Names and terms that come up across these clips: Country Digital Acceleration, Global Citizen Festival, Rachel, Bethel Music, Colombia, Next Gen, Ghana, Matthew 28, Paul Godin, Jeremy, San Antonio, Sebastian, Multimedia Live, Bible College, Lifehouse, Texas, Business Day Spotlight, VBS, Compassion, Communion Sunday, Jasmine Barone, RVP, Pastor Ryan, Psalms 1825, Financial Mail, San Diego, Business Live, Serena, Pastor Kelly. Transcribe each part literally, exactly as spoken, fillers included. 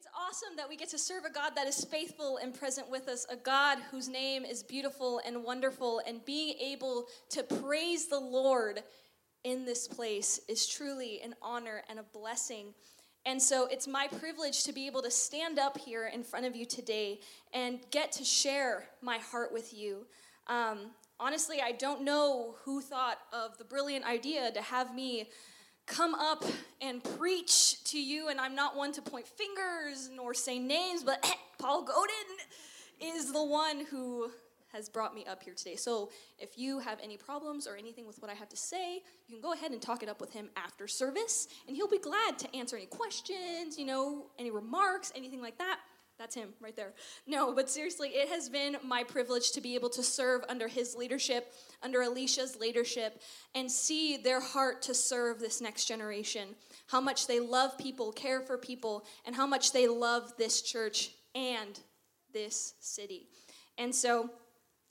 It's awesome that we get to serve a God that is faithful and present with us, a God whose name is beautiful and wonderful, and being able to praise the Lord in this place is truly an honor and a blessing. And so it's my privilege to be able to stand up here in front of you today and get to share my heart with you. Um, honestly, I don't know who thought of the brilliant idea to have me come up and preach to you, and I'm not one to point fingers nor say names, but Paul Godin is the one who has brought me up here today. So if you have any problems or anything with what I have to say, you can go ahead and talk it up with him after service, and he'll be glad to answer any questions, you know, any remarks, anything like that. That's him right there. No, but seriously, it has been my privilege to be able to serve under his leadership, under Alicia's leadership, and see their heart to serve this next generation, how much they love people, care for people, and how much they love this church and this city. And so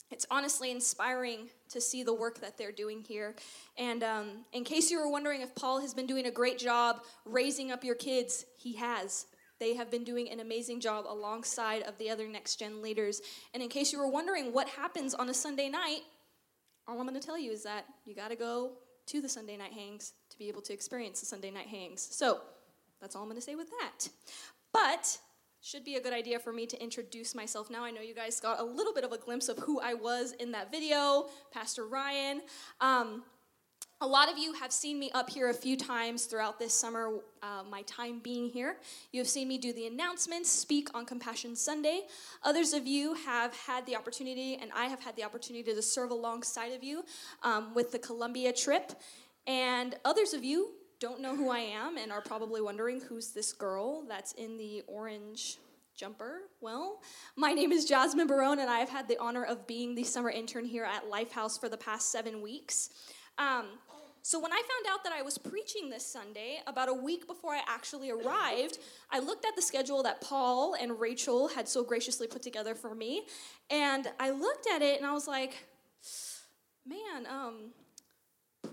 it's honestly inspiring to see the work that they're doing here. And um, in case you were wondering if Paul has been doing a great job raising up your kids, he has. They have been doing an amazing job alongside of the other Next Gen leaders. And in case you were wondering what happens on a Sunday night, all I'm going to tell you is that you got to go to the Sunday night hangs to be able to experience the Sunday night hangs. So that's all I'm going to say with that. But should be a good idea for me to introduce myself now. I know you guys got a little bit of a glimpse of who I was in that video, Pastor Ryan. Um, A lot of you have seen me up here a few times throughout this summer, uh, my time being here. You have seen me do the announcements, speak on Compassion Sunday. Others of you have had the opportunity, and I have had the opportunity to serve alongside of you um, with the Colombia trip. And others of you don't know who I am and are probably wondering, who's this girl that's in the orange jumper? Well, my name is Jasmine Barone, and I have had the honor of being the summer intern here at Lifehouse for the past seven weeks. Um, so when I found out that I was preaching this Sunday, about a week before I actually arrived, I looked at the schedule that Paul and Rachel had so graciously put together for me, and I looked at it, and I was like, man, um,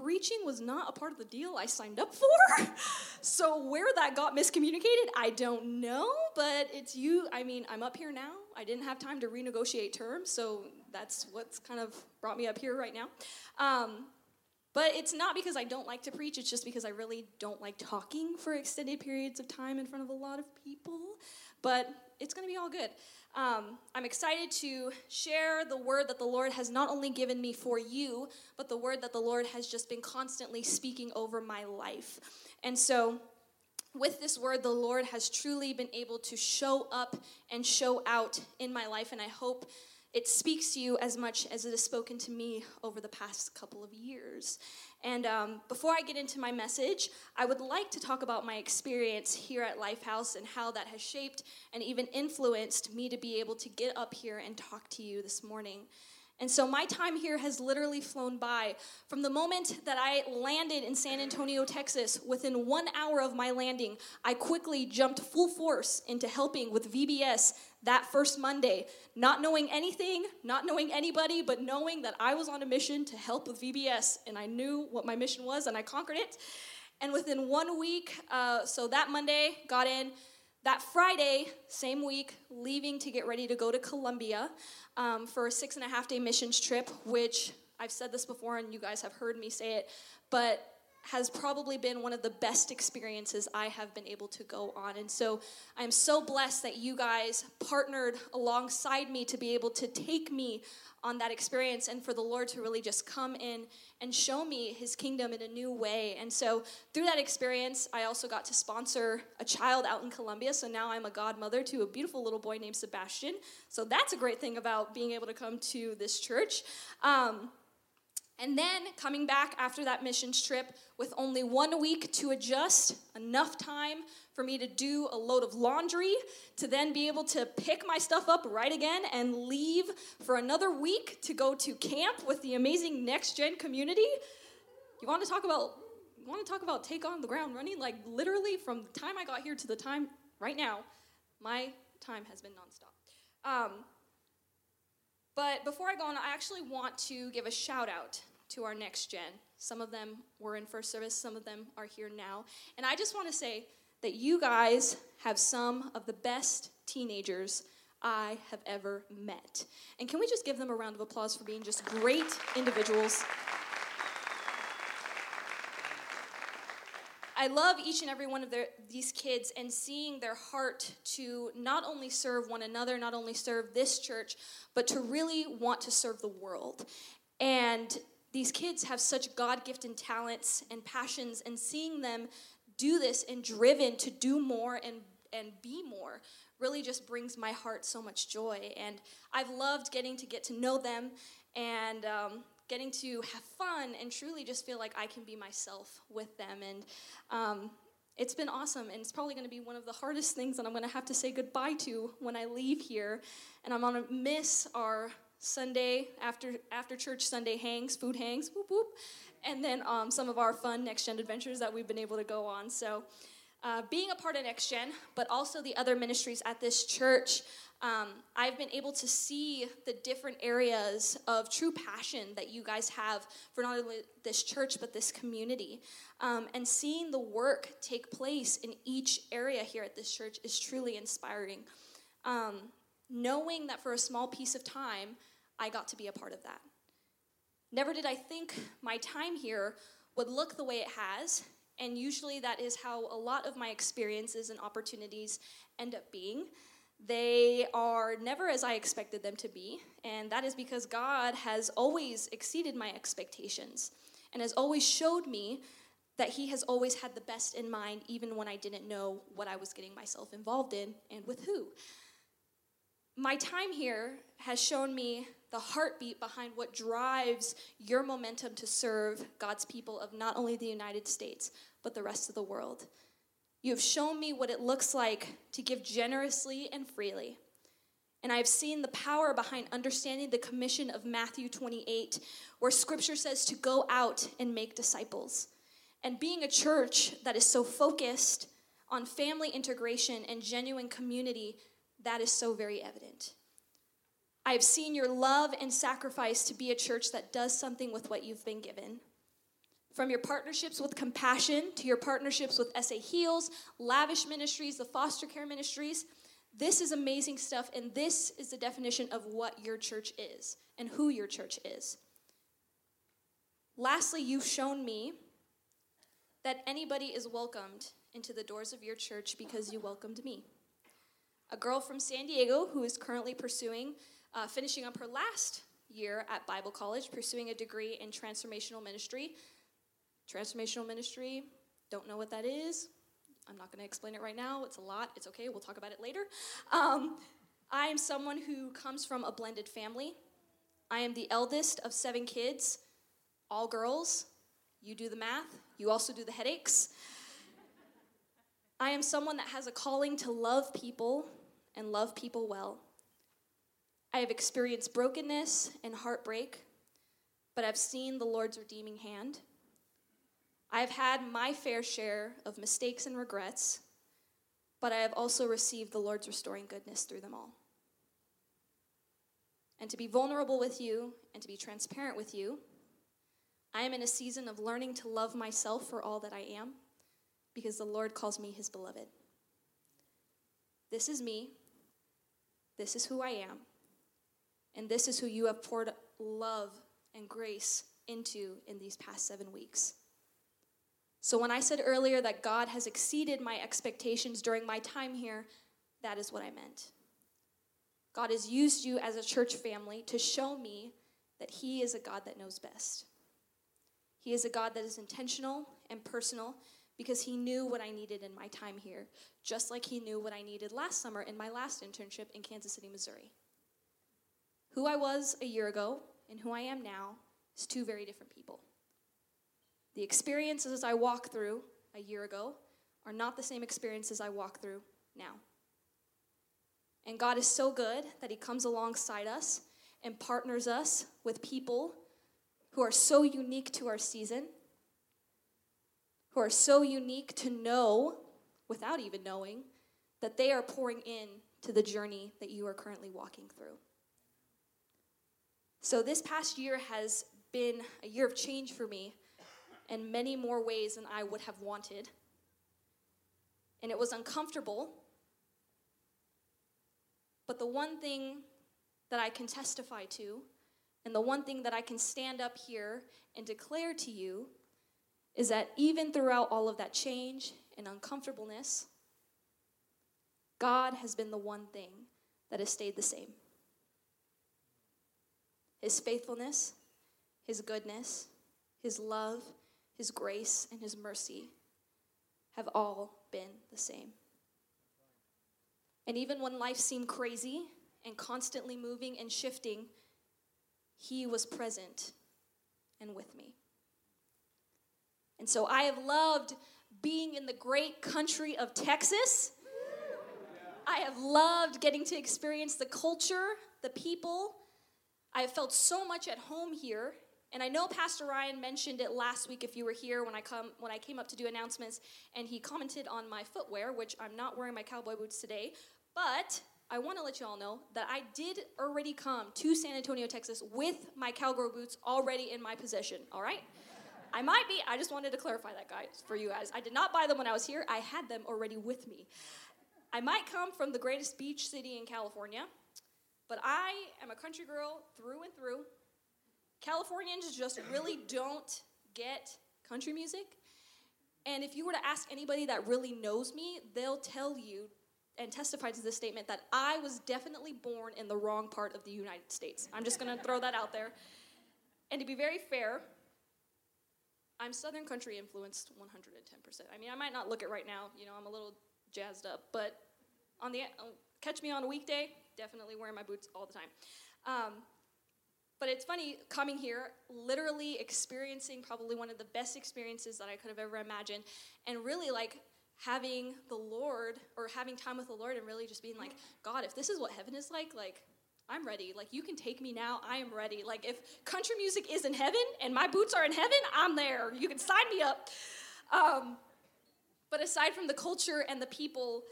preaching was not a part of the deal I signed up for, so where that got miscommunicated, I don't know, but it's you, I mean, I'm up here now. I didn't have time to renegotiate terms, so that's what's kind of brought me up here right now. Um... But it's not because I don't like to preach, it's just because I really don't like talking for extended periods of time in front of a lot of people. But it's going to be all good. Um, I'm excited to share the word that the Lord has not only given me for you, but the word that the Lord has just been constantly speaking over my life. And so with this word, the Lord has truly been able to show up and show out in my life, and I hope it speaks to you as much as it has spoken to me over the past couple of years. And um, before I get into my message, I would like to talk about my experience here at Lifehouse and how that has shaped and even influenced me to be able to get up here and talk to you this morning. And so my time here has literally flown by. From the moment that I landed in San Antonio, Texas, within one hour of my landing, I quickly jumped full force into helping with V B S that first Monday, not knowing anything, not knowing anybody, but knowing that I was on a mission to help with V B S, and I knew what my mission was, and I conquered it. And within one week, uh, so that Monday, got in. That Friday, same week, leaving to get ready to go to Colombia um, for a six and a half day missions trip, which I've said this before and you guys have heard me say it, but has probably been one of the best experiences I have been able to go on. And so I'm so blessed that you guys partnered alongside me to be able to take me on that experience and for the Lord to really just come in and show me his kingdom in a new way. And so through that experience, I also got to sponsor a child out in Colombia. So now I'm a godmother to a beautiful little boy named Sebastian. So that's a great thing about being able to come to this church. Um, And then coming back after that missions trip with only one week to adjust, enough time for me to do a load of laundry, to then be able to pick my stuff up right again and leave for another week to go to camp with the amazing Next Gen community. You want to talk about, you want to talk about take on the ground running? Like literally from the time I got here to the time right now, my time has been nonstop. Um, But before I go on, I actually want to give a shout out to our Next Gen. Some of them were in first service, some of them are here now. And I just want to say that you guys have some of the best teenagers I have ever met. And can we just give them a round of applause for being just great individuals? I love each and every one of their, these kids and seeing their heart to not only serve one another, not only serve this church, but to really want to serve the world. And these kids have such God-gifted talents and passions, and seeing them do this and driven to do more and, and be more really just brings my heart so much joy. And I've loved getting to get to know them and um, getting to have fun and truly just feel like I can be myself with them. And um, it's been awesome, and it's probably going to be one of the hardest things that I'm going to have to say goodbye to when I leave here. And I'm going to miss our Sunday, after after church Sunday hangs, food hangs, whoop whoop, and then um, some of our fun Next Gen adventures that we've been able to go on. So uh, being a part of Next Gen, but also the other ministries at this church, um, I've been able to see the different areas of true passion that you guys have for not only this church, but this community. Um, and seeing the work take place in each area here at this church is truly inspiring. Um, knowing that for a small piece of time, I got to be a part of that. Never did I think my time here would look the way it has, and usually that is how a lot of my experiences and opportunities end up being. They are never as I expected them to be, and that is because God has always exceeded my expectations and has always showed me that he has always had the best in mind, even when I didn't know what I was getting myself involved in and with who. My time here has shown me the heartbeat behind what drives your momentum to serve God's people of not only the United States, but the rest of the world. You have shown me what it looks like to give generously and freely. And I have seen the power behind understanding the commission of Matthew twenty-eight, where scripture says to go out and make disciples. And being a church that is so focused on family integration and genuine community, that is so very evident. I have seen your love and sacrifice to be a church that does something with what you've been given. From your partnerships with Compassion to your partnerships with S A Heals, Lavish Ministries, the foster care ministries, this is amazing stuff, and this is the definition of what your church is and who your church is. Lastly, you've shown me that anybody is welcomed into the doors of your church because you welcomed me. A girl from San Diego who is currently pursuing, uh, finishing up her last year at Bible College, pursuing a degree in transformational ministry. Transformational ministry, don't know what that is. I'm not going to explain it right now. It's a lot. It's okay. We'll talk about it later. Um, I am someone who comes from a blended family. I am the eldest of seven kids, all girls. You do the math. You also do the headaches. I am someone that has a calling to love people and love people well. I have experienced brokenness and heartbreak, but I've seen the Lord's redeeming hand. I've had my fair share of mistakes and regrets, but I have also received the Lord's restoring goodness through them all. And to be vulnerable with you and to be transparent with you, I am in a season of learning to love myself for all that I am, because the Lord calls me his beloved. This is me. This is who I am. And this is who you have poured love and grace into in these past seven weeks. So when I said earlier that God has exceeded my expectations during my time here, that is what I meant. God has used you as a church family to show me that he is a God that knows best. He is a God that is intentional and personal, because he knew what I needed in my time here, just like he knew what I needed last summer in my last internship in Kansas City, Missouri. Who I was a year ago and who I am now is two very different people. The experiences I walked through a year ago are not the same experiences I walk through now. And God is so good that he comes alongside us and partners us with people who are so unique to our season, who are so unique to know, without even knowing, that they are pouring in to the journey that you are currently walking through. So this past year has been a year of change for me in many more ways than I would have wanted. And it was uncomfortable But the one thing that I can testify to, and the one thing that I can stand up here and declare to you, is that even throughout all of that change and uncomfortableness, God has been the one thing that has stayed the same. His faithfulness, His goodness, His love, His grace, and His mercy have all been the same. And even when life seemed crazy and constantly moving and shifting, He was present and with me. And so I have loved being in the great country of Texas. I have loved getting to experience the culture, the people. I have felt so much at home here. And I know Pastor Ryan mentioned it last week if you were here when I come when I came up to do announcements, and he commented on my footwear, which I'm not wearing my cowboy boots today. But I want to let you all know that I did already come to San Antonio, Texas with my cowgirl boots already in my possession, all right? I might be. I just wanted to clarify that, guys, for you guys. I did not buy them when I was here. I had them already with me. I might come from the greatest beach city in California, but I am a country girl through and through. Californians just really don't get country music. And if you were to ask anybody that really knows me, they'll tell you and testify to this statement that I was definitely born in the wrong part of the United States. I'm just going to throw that out there. And to be very fair, I'm Southern country influenced one hundred ten percent. I mean, I might not look it right now. You know, I'm a little jazzed up. But on the uh, catch me on a weekday, definitely wearing my boots all the time. Um, But it's funny, coming here, literally experiencing probably one of the best experiences that I could have ever imagined, and really, like, having the Lord, or having time with the Lord, and really just being like, God, if this is what heaven is like, like, I'm ready. Like, you can take me now. I am ready. Like, if country music is in heaven, and my boots are in heaven, I'm there. You can sign me up. Um, but aside from the culture and the people,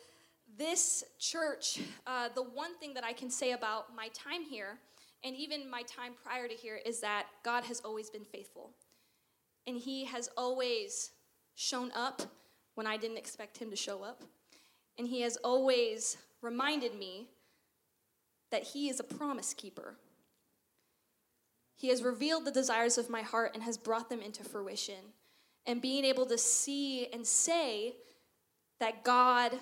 this church, uh, the one thing that I can say about my time here, and even my time prior to here, is that God has always been faithful. And He has always shown up when I didn't expect Him to show up. And He has always reminded me that He is a promise keeper. He has revealed the desires of my heart and has brought them into fruition. And being able to see and say that God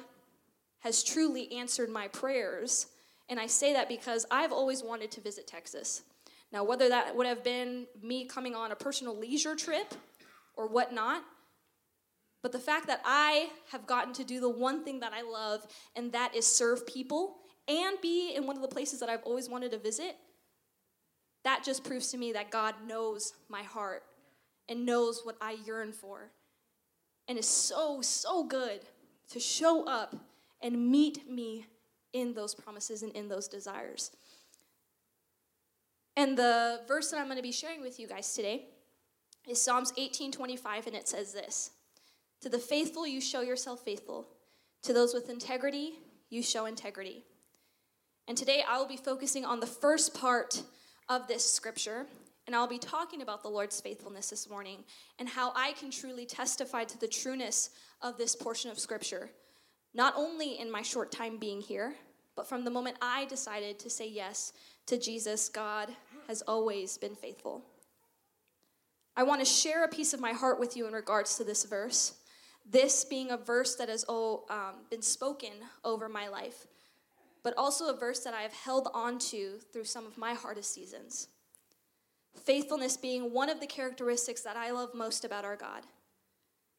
has truly answered my prayers. And I say that because I've always wanted to visit Texas. Now, whether that would have been me coming on a personal leisure trip or whatnot, but the fact that I have gotten to do the one thing that I love, and that is serve people and be in one of the places that I've always wanted to visit, that just proves to me that God knows my heart and knows what I yearn for, and is so, so good to show up and meet me in those promises and in those desires. And the verse that I'm going to be sharing with you guys today is Psalms eighteen twenty-five, and it says this: "To the faithful you show yourself faithful. To those with integrity you show integrity." And today I will be focusing on the first part of this scripture, and I'll be talking about the Lord's faithfulness this morning and how I can truly testify to the trueness of this portion of scripture. Not only in my short time being here, but from the moment I decided to say yes to Jesus, God has always been faithful. I want to share a piece of my heart with you in regards to this verse, this being a verse that has oh, um, been spoken over my life, but also a verse that I have held on to through some of my hardest seasons. Faithfulness being one of the characteristics that I love most about our God.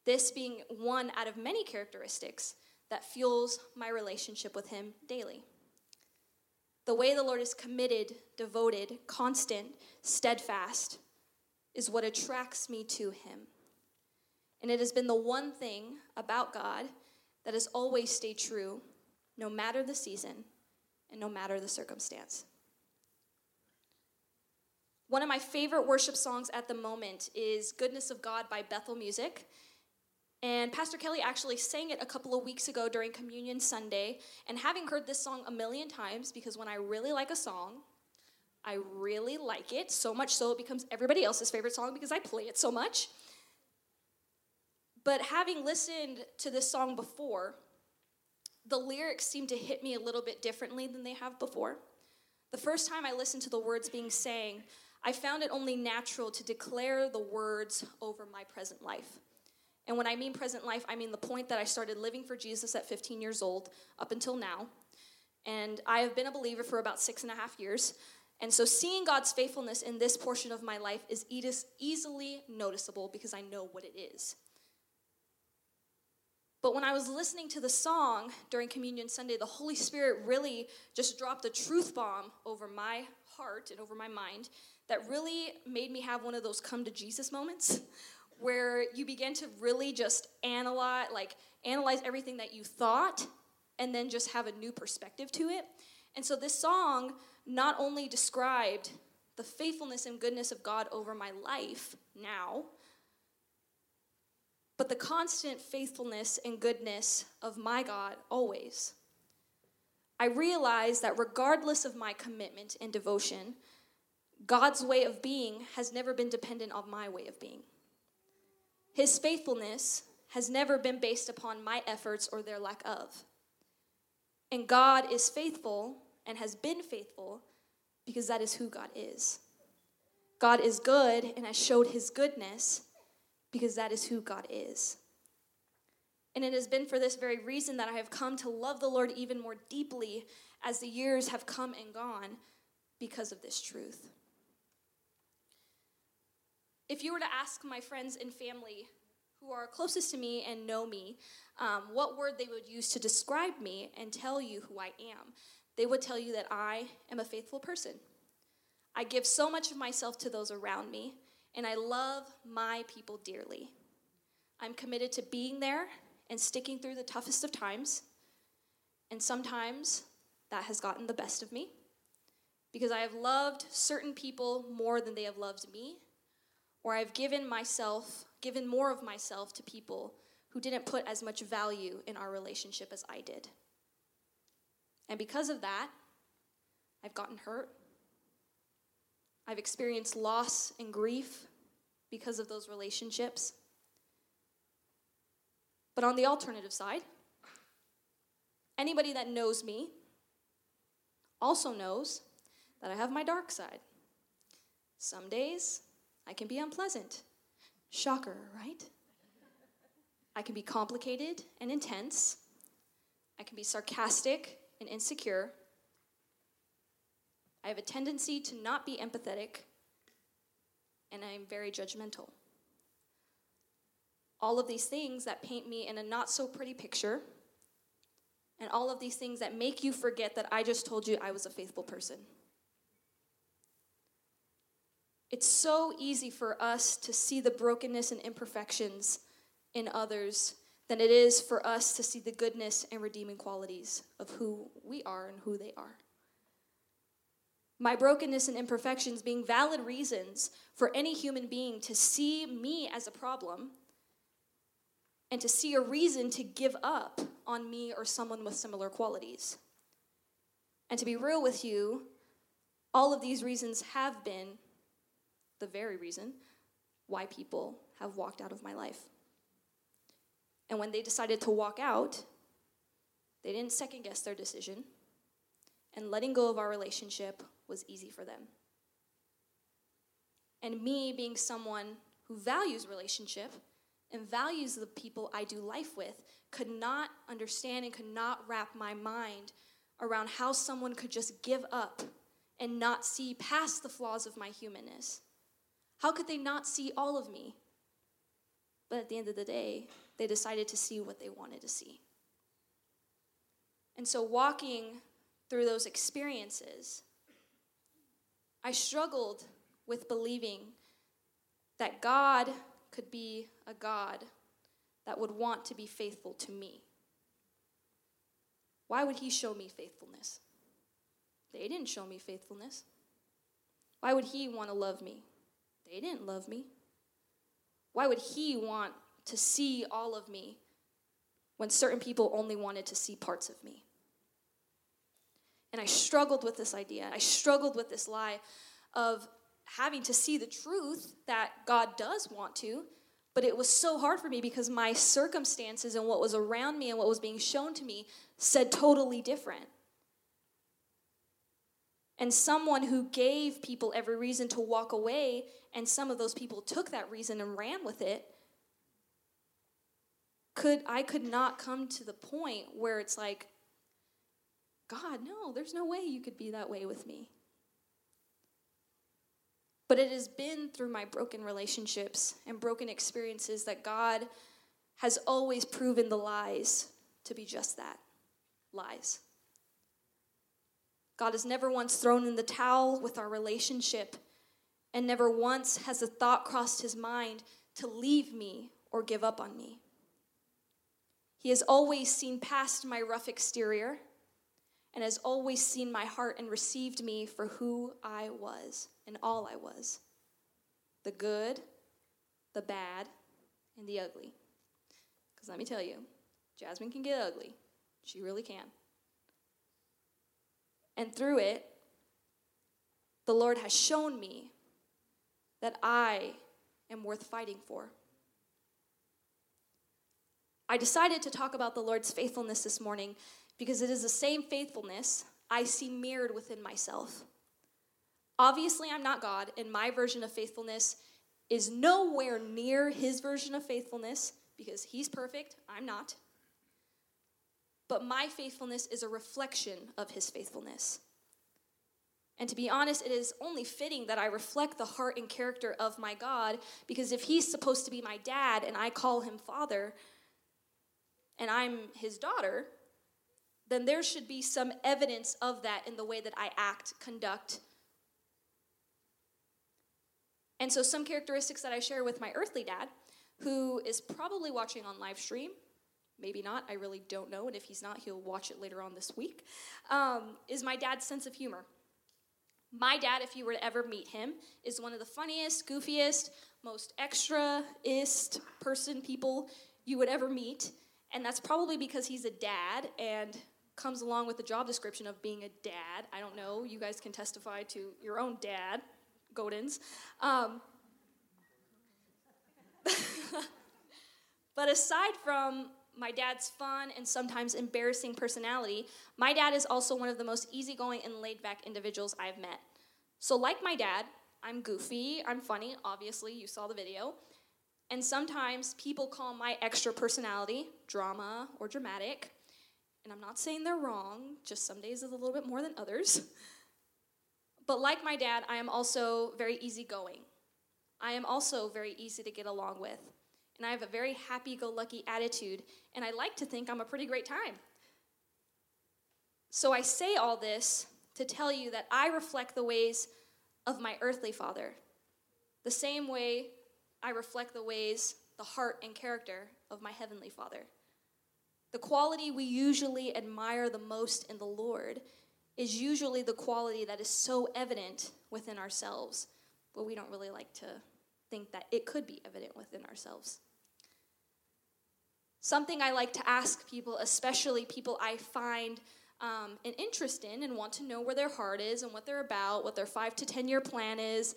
This being one out of many characteristics that fuels my relationship with Him daily. The way the Lord is committed, devoted, constant, steadfast is what attracts me to Him. And it has been the one thing about God that has always stayed true, no matter the season and no matter the circumstance. One of my favorite worship songs at the moment is "Goodness of God" by Bethel Music. And Pastor Kelly actually sang it a couple of weeks ago during Communion Sunday. And having heard this song a million times, because when I really like a song, I really like it, so much so it becomes everybody else's favorite song because I play it so much. But having listened to this song before, the lyrics seem to hit me a little bit differently than they have before. The first time I listened to the words being sang, I found it only natural to declare the words over my present life. And when I mean present life, I mean the point that I started living for Jesus at fifteen years old up until now. And I have been a believer for about six and a half years. And so seeing God's faithfulness in this portion of my life is easily noticeable because I know what it is. But when I was listening to the song during Communion Sunday, the Holy Spirit really just dropped a truth bomb over my heart and over my mind that really made me have one of those come to Jesus moments where you begin to really just analyze, like analyze everything that you thought and then just have a new perspective to it. And so this song not only described the faithfulness and goodness of God over my life now, but the constant faithfulness and goodness of my God always. I realize that regardless of my commitment and devotion, God's way of being has never been dependent on my way of being. His faithfulness has never been based upon my efforts or their lack of. And God is faithful and has been faithful because that is who God is. God is good and has showed his goodness because that is who God is. And it has been for this very reason that I have come to love the Lord even more deeply as the years have come and gone because of this truth. If you were to ask my friends and family who are closest to me and know me, um, what word they would use to describe me and tell you who I am, they would tell you that I am a faithful person. I give so much of myself to those around me, and I love my people dearly. I'm committed to being there and sticking through the toughest of times. And sometimes that has gotten the best of me because I have loved certain people more than they have loved me, or I've given myself, given more of myself to people who didn't put as much value in our relationship as I did. And because of that, I've gotten hurt. I've experienced loss and grief because of those relationships. But on the alternative side, anybody that knows me also knows that I have my dark side. Some days, I can be unpleasant. Shocker, right? I can be complicated and intense. I can be sarcastic and insecure. I have a tendency to not be empathetic, and I am very judgmental. All of these things that paint me in a not-so-pretty picture, and all of these things that make you forget that I just told you I was a faithful person. It's so easy for us to see the brokenness and imperfections in others than it is for us to see the goodness and redeeming qualities of who we are and who they are. My brokenness and imperfections being valid reasons for any human being to see me as a problem and to see a reason to give up on me or someone with similar qualities. And to be real with you, all of these reasons have been the very reason why people have walked out of my life. And when they decided to walk out, they didn't second guess their decision, and letting go of our relationship was easy for them. And me being someone who values relationship and values the people I do life with could not understand and could not wrap my mind around how someone could just give up and not see past the flaws of my humanness. How could they not see all of me? But at the end of the day, they decided to see what they wanted to see. And so walking through those experiences, I struggled with believing that God could be a God that would want to be faithful to me. Why would he show me faithfulness? They didn't show me faithfulness. Why would he want to love me? They didn't love me. Why would he want to see all of me when certain people only wanted to see parts of me? And I struggled with this idea. I struggled with this lie of having to see the truth that God does want to, but it was so hard for me because my circumstances and what was around me and what was being shown to me said totally different. And someone who gave people every reason to walk away, and some of those people took that reason and ran with it, could I could not come to the point where it's like, God, no, there's no way you could be that way with me. But it has been through my broken relationships and broken experiences that God has always proven the lies to be just that, lies. God has never once thrown in the towel with our relationship, and never once has a thought crossed his mind to leave me or give up on me. He has always seen past my rough exterior and has always seen my heart and received me for who I was and all I was, the good, the bad, and the ugly. Because let me tell you, Jasmine can get ugly. She really can. And through it, the Lord has shown me that I am worth fighting for. I decided to talk about the Lord's faithfulness this morning because it is the same faithfulness I see mirrored within myself. Obviously, I'm not God, and my version of faithfulness is nowhere near his version of faithfulness because he's perfect, I'm not. But my faithfulness is a reflection of his faithfulness. And to be honest, it is only fitting that I reflect the heart and character of my God, because if he's supposed to be my dad and I call him father and I'm his daughter, then there should be some evidence of that in the way that I act, conduct. And so some characteristics that I share with my earthly dad, who is probably watching on live stream, maybe not, I really don't know, and if he's not, he'll watch it later on this week, um, is my dad's sense of humor. My dad, if you were to ever meet him, is one of the funniest, goofiest, most extra-ist person, people you would ever meet, and that's probably because he's a dad and comes along with the job description of being a dad. I don't know, you guys can testify to your own dad, Godins. Um But aside from my dad's fun and sometimes embarrassing personality, my dad is also one of the most easygoing and laid-back individuals I've met. So like my dad, I'm goofy, I'm funny, obviously, you saw the video, and sometimes people call my extra personality drama or dramatic, and I'm not saying they're wrong, just some days is a little bit more than others. But like my dad, I am also very easygoing. I am also very easy to get along with. And I have a very happy-go-lucky attitude, and I like to think I'm a pretty great time. So I say all this to tell you that I reflect the ways of my earthly father, the same way I reflect the ways, the heart and character of my heavenly father. The quality we usually admire the most in the Lord is usually the quality that is so evident within ourselves, but we don't really like to think that it could be evident within ourselves. Something I like to ask people, especially people I find um, an interest in and want to know where their heart is and what they're about, what their five to ten year plan is,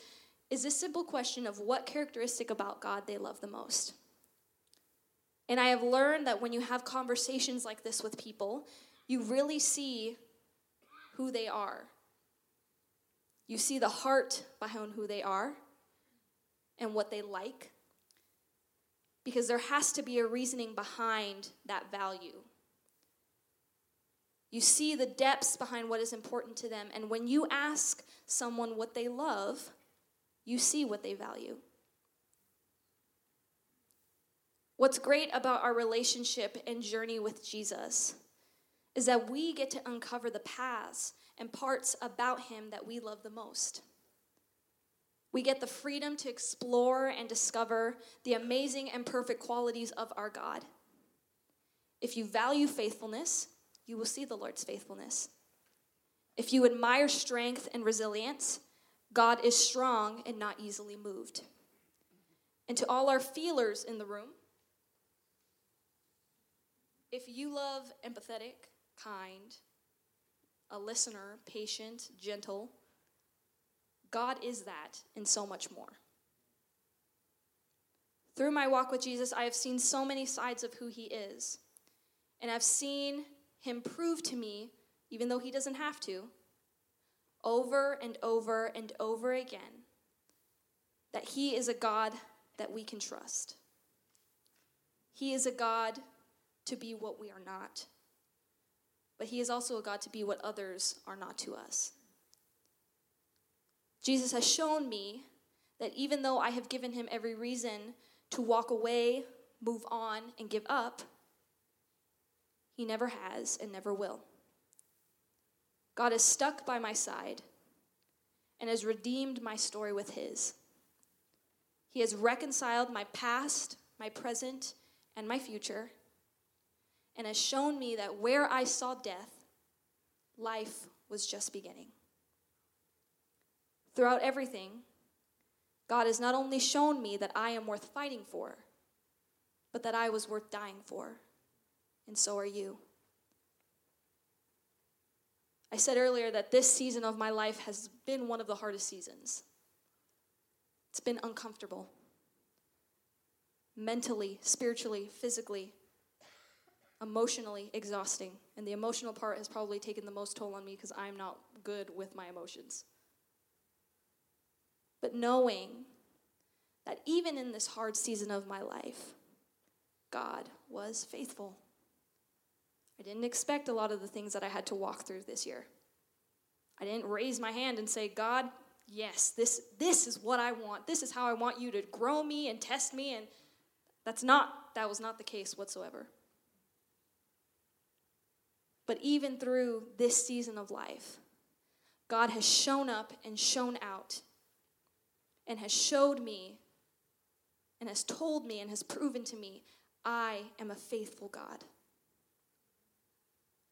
is this simple question of what characteristic about God they love the most. And I have learned that when you have conversations like this with people, you really see who they are. You see the heart behind who they are and what they like, because there has to be a reasoning behind that value. You see the depths behind what is important to them, and when you ask someone what they love, you see what they value. What's great about our relationship and journey with Jesus is that we get to uncover the paths and parts about him that we love the most. We get the freedom to explore and discover the amazing and perfect qualities of our God. If you value faithfulness, you will see the Lord's faithfulness. If you admire strength and resilience, God is strong and not easily moved. And to all our feelers in the room, if you love empathetic, kind, a listener, patient, gentle, God is that and so much more. Through my walk with Jesus, I have seen so many sides of who he is. And I've seen him prove to me, even though he doesn't have to, over and over and over again, that he is a God that we can trust. He is a God to be what we are not, but he is also a God to be what others are not to us. Jesus has shown me that even though I have given him every reason to walk away, move on, and give up, he never has and never will. God is stuck by my side and has redeemed my story with his. He has reconciled my past, my present, and my future, and has shown me that where I saw death, life was just beginning. Throughout everything, God has not only shown me that I am worth fighting for, but that I was worth dying for, and so are you. I said earlier that this season of my life has been one of the hardest seasons. It's been uncomfortable. Mentally, spiritually, physically, emotionally exhausting. And the emotional part has probably taken the most toll on me because I'm not good with my emotions. But knowing that even in this hard season of my life, God was faithful. I didn't expect a lot of the things that I had to walk through this year. I didn't raise my hand and say, God, yes, this, this is what I want. This is how I want you to grow me and test me. And that's not, that was not the case whatsoever. But even through this season of life, God has shown up and shown out and has showed me and has told me and has proven to me, I am a faithful God.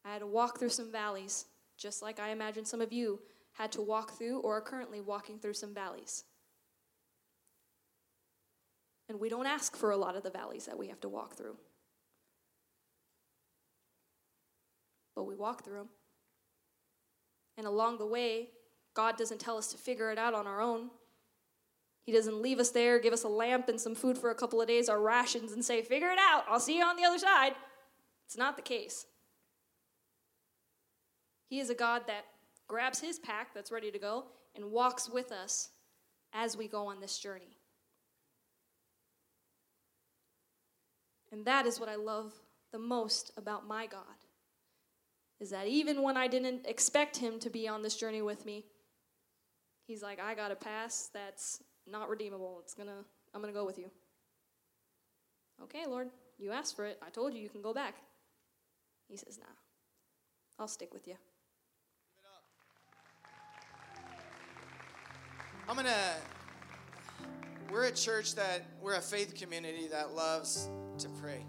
I had to walk through some valleys, just like I imagine some of you had to walk through or are currently walking through some valleys. And we don't ask for a lot of the valleys that we have to walk through. But we walk through them. And along the way, God doesn't tell us to figure it out on our own. He doesn't leave us there, give us a lamp and some food for a couple of days, our rations, and say, figure it out, I'll see you on the other side. It's not the case. He is a God that grabs his pack that's ready to go and walks with us as we go on this journey. And that is what I love the most about my God, is that even when I didn't expect him to be on this journey with me, he's like, I got a pass that's not redeemable. It's gonna, I'm going to go with you. Okay, Lord, you asked for it. I told you you can go back. He says, nah, I'll stick with you. I'm going to, we're a church that, we're a faith community that loves to pray.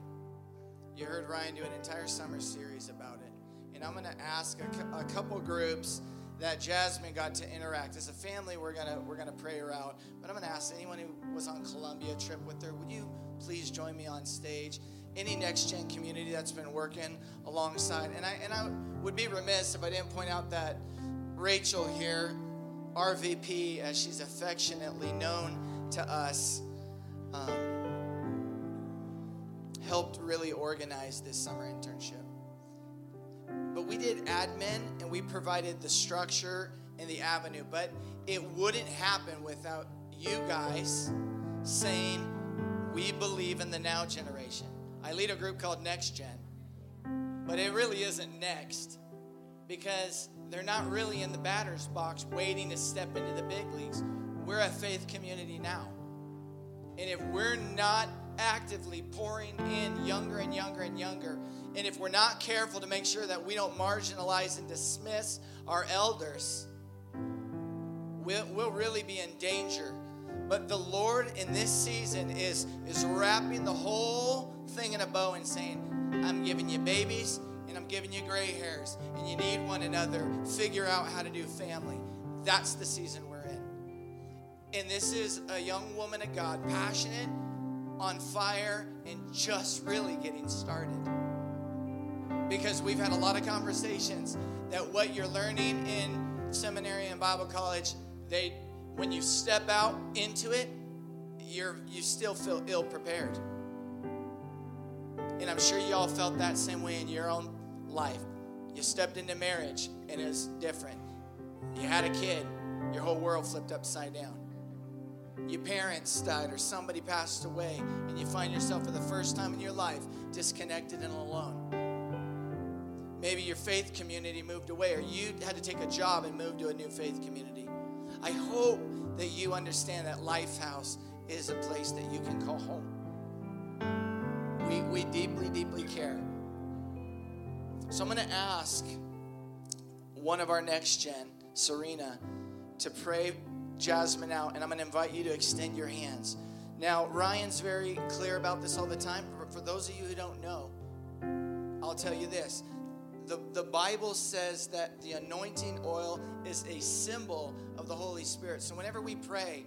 You heard Ryan do an entire summer series about it. And I'm going to ask a, a couple groups that Jasmine got to interact. As a family, we're going to we're gonna pray her out. But I'm going to ask anyone who was on Colombia trip with her, would you please join me on stage? Any Next Gen community that's been working alongside. And I, and I would be remiss if I didn't point out that Rachel here, R V P, as she's affectionately known to us, um, helped really organize this summer internship. But we did admin, and we provided the structure and the avenue. But it wouldn't happen without you guys saying, we believe in the now generation. I lead a group called Next Gen, but it really isn't next, because they're not really in the batter's box waiting to step into the big leagues. We're a faith community now. And if we're not actively pouring in younger and younger and younger, and if we're not careful to make sure that we don't marginalize and dismiss our elders, we'll, we'll really be in danger. But the Lord in this season is, is wrapping the whole thing in a bow and saying, I'm giving you babies, and I'm giving you gray hairs, and you need one another. Figure out how to do family. That's the season we're in. And this is a young woman of God, passionate, on fire, and just really getting started. Because we've had a lot of conversations that what you're learning in seminary and Bible college, they, when you step out into it, you're you still feel ill-prepared. And I'm sure y'all felt that same way in your own life. You stepped into marriage, and it was different. You had a kid. Your whole world flipped upside down. Your parents died or somebody passed away, and you find yourself for the first time in your life disconnected and alone. Maybe your faith community moved away, or you had to take a job and move to a new faith community. I hope that you understand that Lifehouse is a place that you can call home. We, we deeply, deeply care. So I'm going to ask one of our Next Gen, Serena, to pray Jasmine out, and I'm going to invite you to extend your hands. Now, Ryan's very clear about this all the time. For, for those of you who don't know, I'll tell you this. The, the Bible says that the anointing oil is a symbol of the Holy Spirit. So whenever we pray,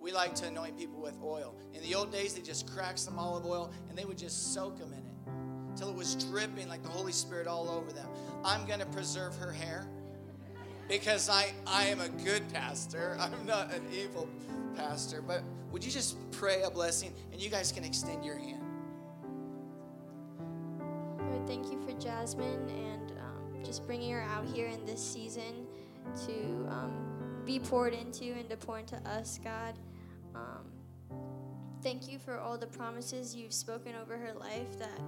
we like to anoint people with oil. In the old days, they just cracked some olive oil, and they would just soak them in it till it was dripping like the Holy Spirit all over them. I'm going to preserve her hair because I, I am a good pastor. I'm not an evil pastor. But would you just pray a blessing, and you guys can extend your hand. Lord, thank you for Jasmine and um, just bringing her out here in this season to um, be poured into and to pour into us, God. Um, thank you for all the promises you've spoken over her life, that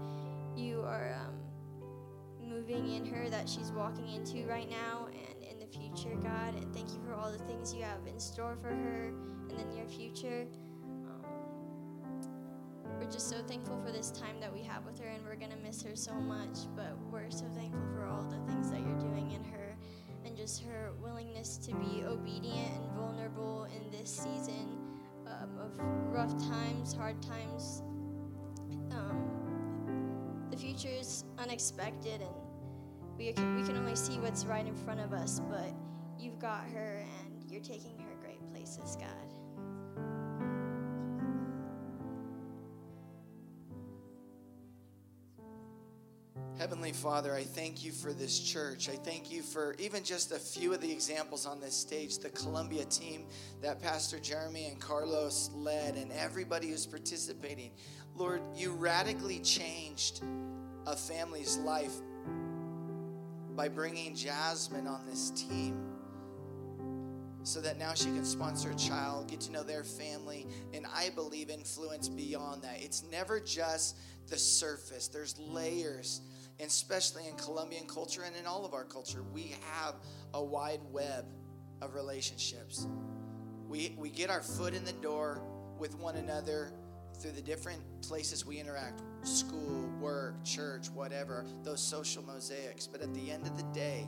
you are um, moving in her, that she's walking into right now and in the future, God. And thank you for all the things you have in store for her in the near future. Um, we're just so thankful for this time that we have with her, and we're going to miss her so much. But we're so thankful for all the things that you're doing in her, and just her willingness to be obedient and vulnerable in this season. Um, of rough times, hard times. Um, the future is unexpected, and we can, we can only see what's right in front of us, but you've got her, and you're taking her great places, God. Heavenly Father, I thank you for this church. I thank you for even just a few of the examples on this stage, the Colombia team that Pastor Jeremy and Carlos led, and everybody who's participating. Lord, you radically changed a family's life by bringing Jasmine on this team, so that now she can sponsor a child, get to know their family, and I believe influence beyond that. It's never just the surface. There's layers, and especially in Colombian culture and in all of our culture. We have a wide web of relationships. We, we get our foot in the door with one another through the different places we interact, school, work, church, whatever, those social mosaics. But at the end of the day,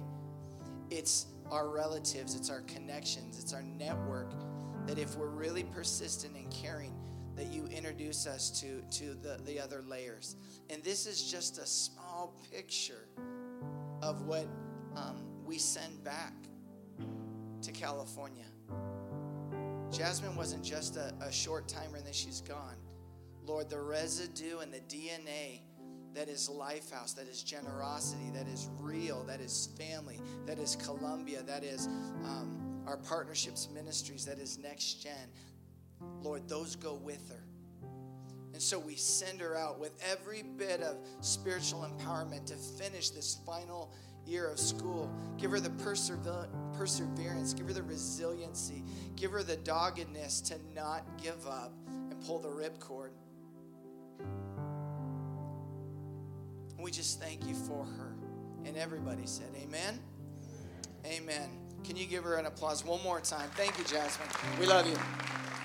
it's our relatives, it's our connections, it's our network, that if we're really persistent and caring, that you introduce us to, to the, the other layers. And this is just a small picture of what um, we send back to California. Jasmine wasn't just a, a short timer and then she's gone. Lord, the residue and the D N A that is Lifehouse, that is generosity, that is real, that is family, that is Colombia, that is um, our partnerships ministries, that is Next Gen. Lord, those go with her. And so we send her out with every bit of spiritual empowerment to finish this final year of school. Give her the persever- perseverance. Give her the resiliency. Give her the doggedness to not give up and pull the ripcord. We just thank you for her. And everybody said, amen? Amen. Amen. Can you give her an applause one more time? Thank you, Jasmine. We love you.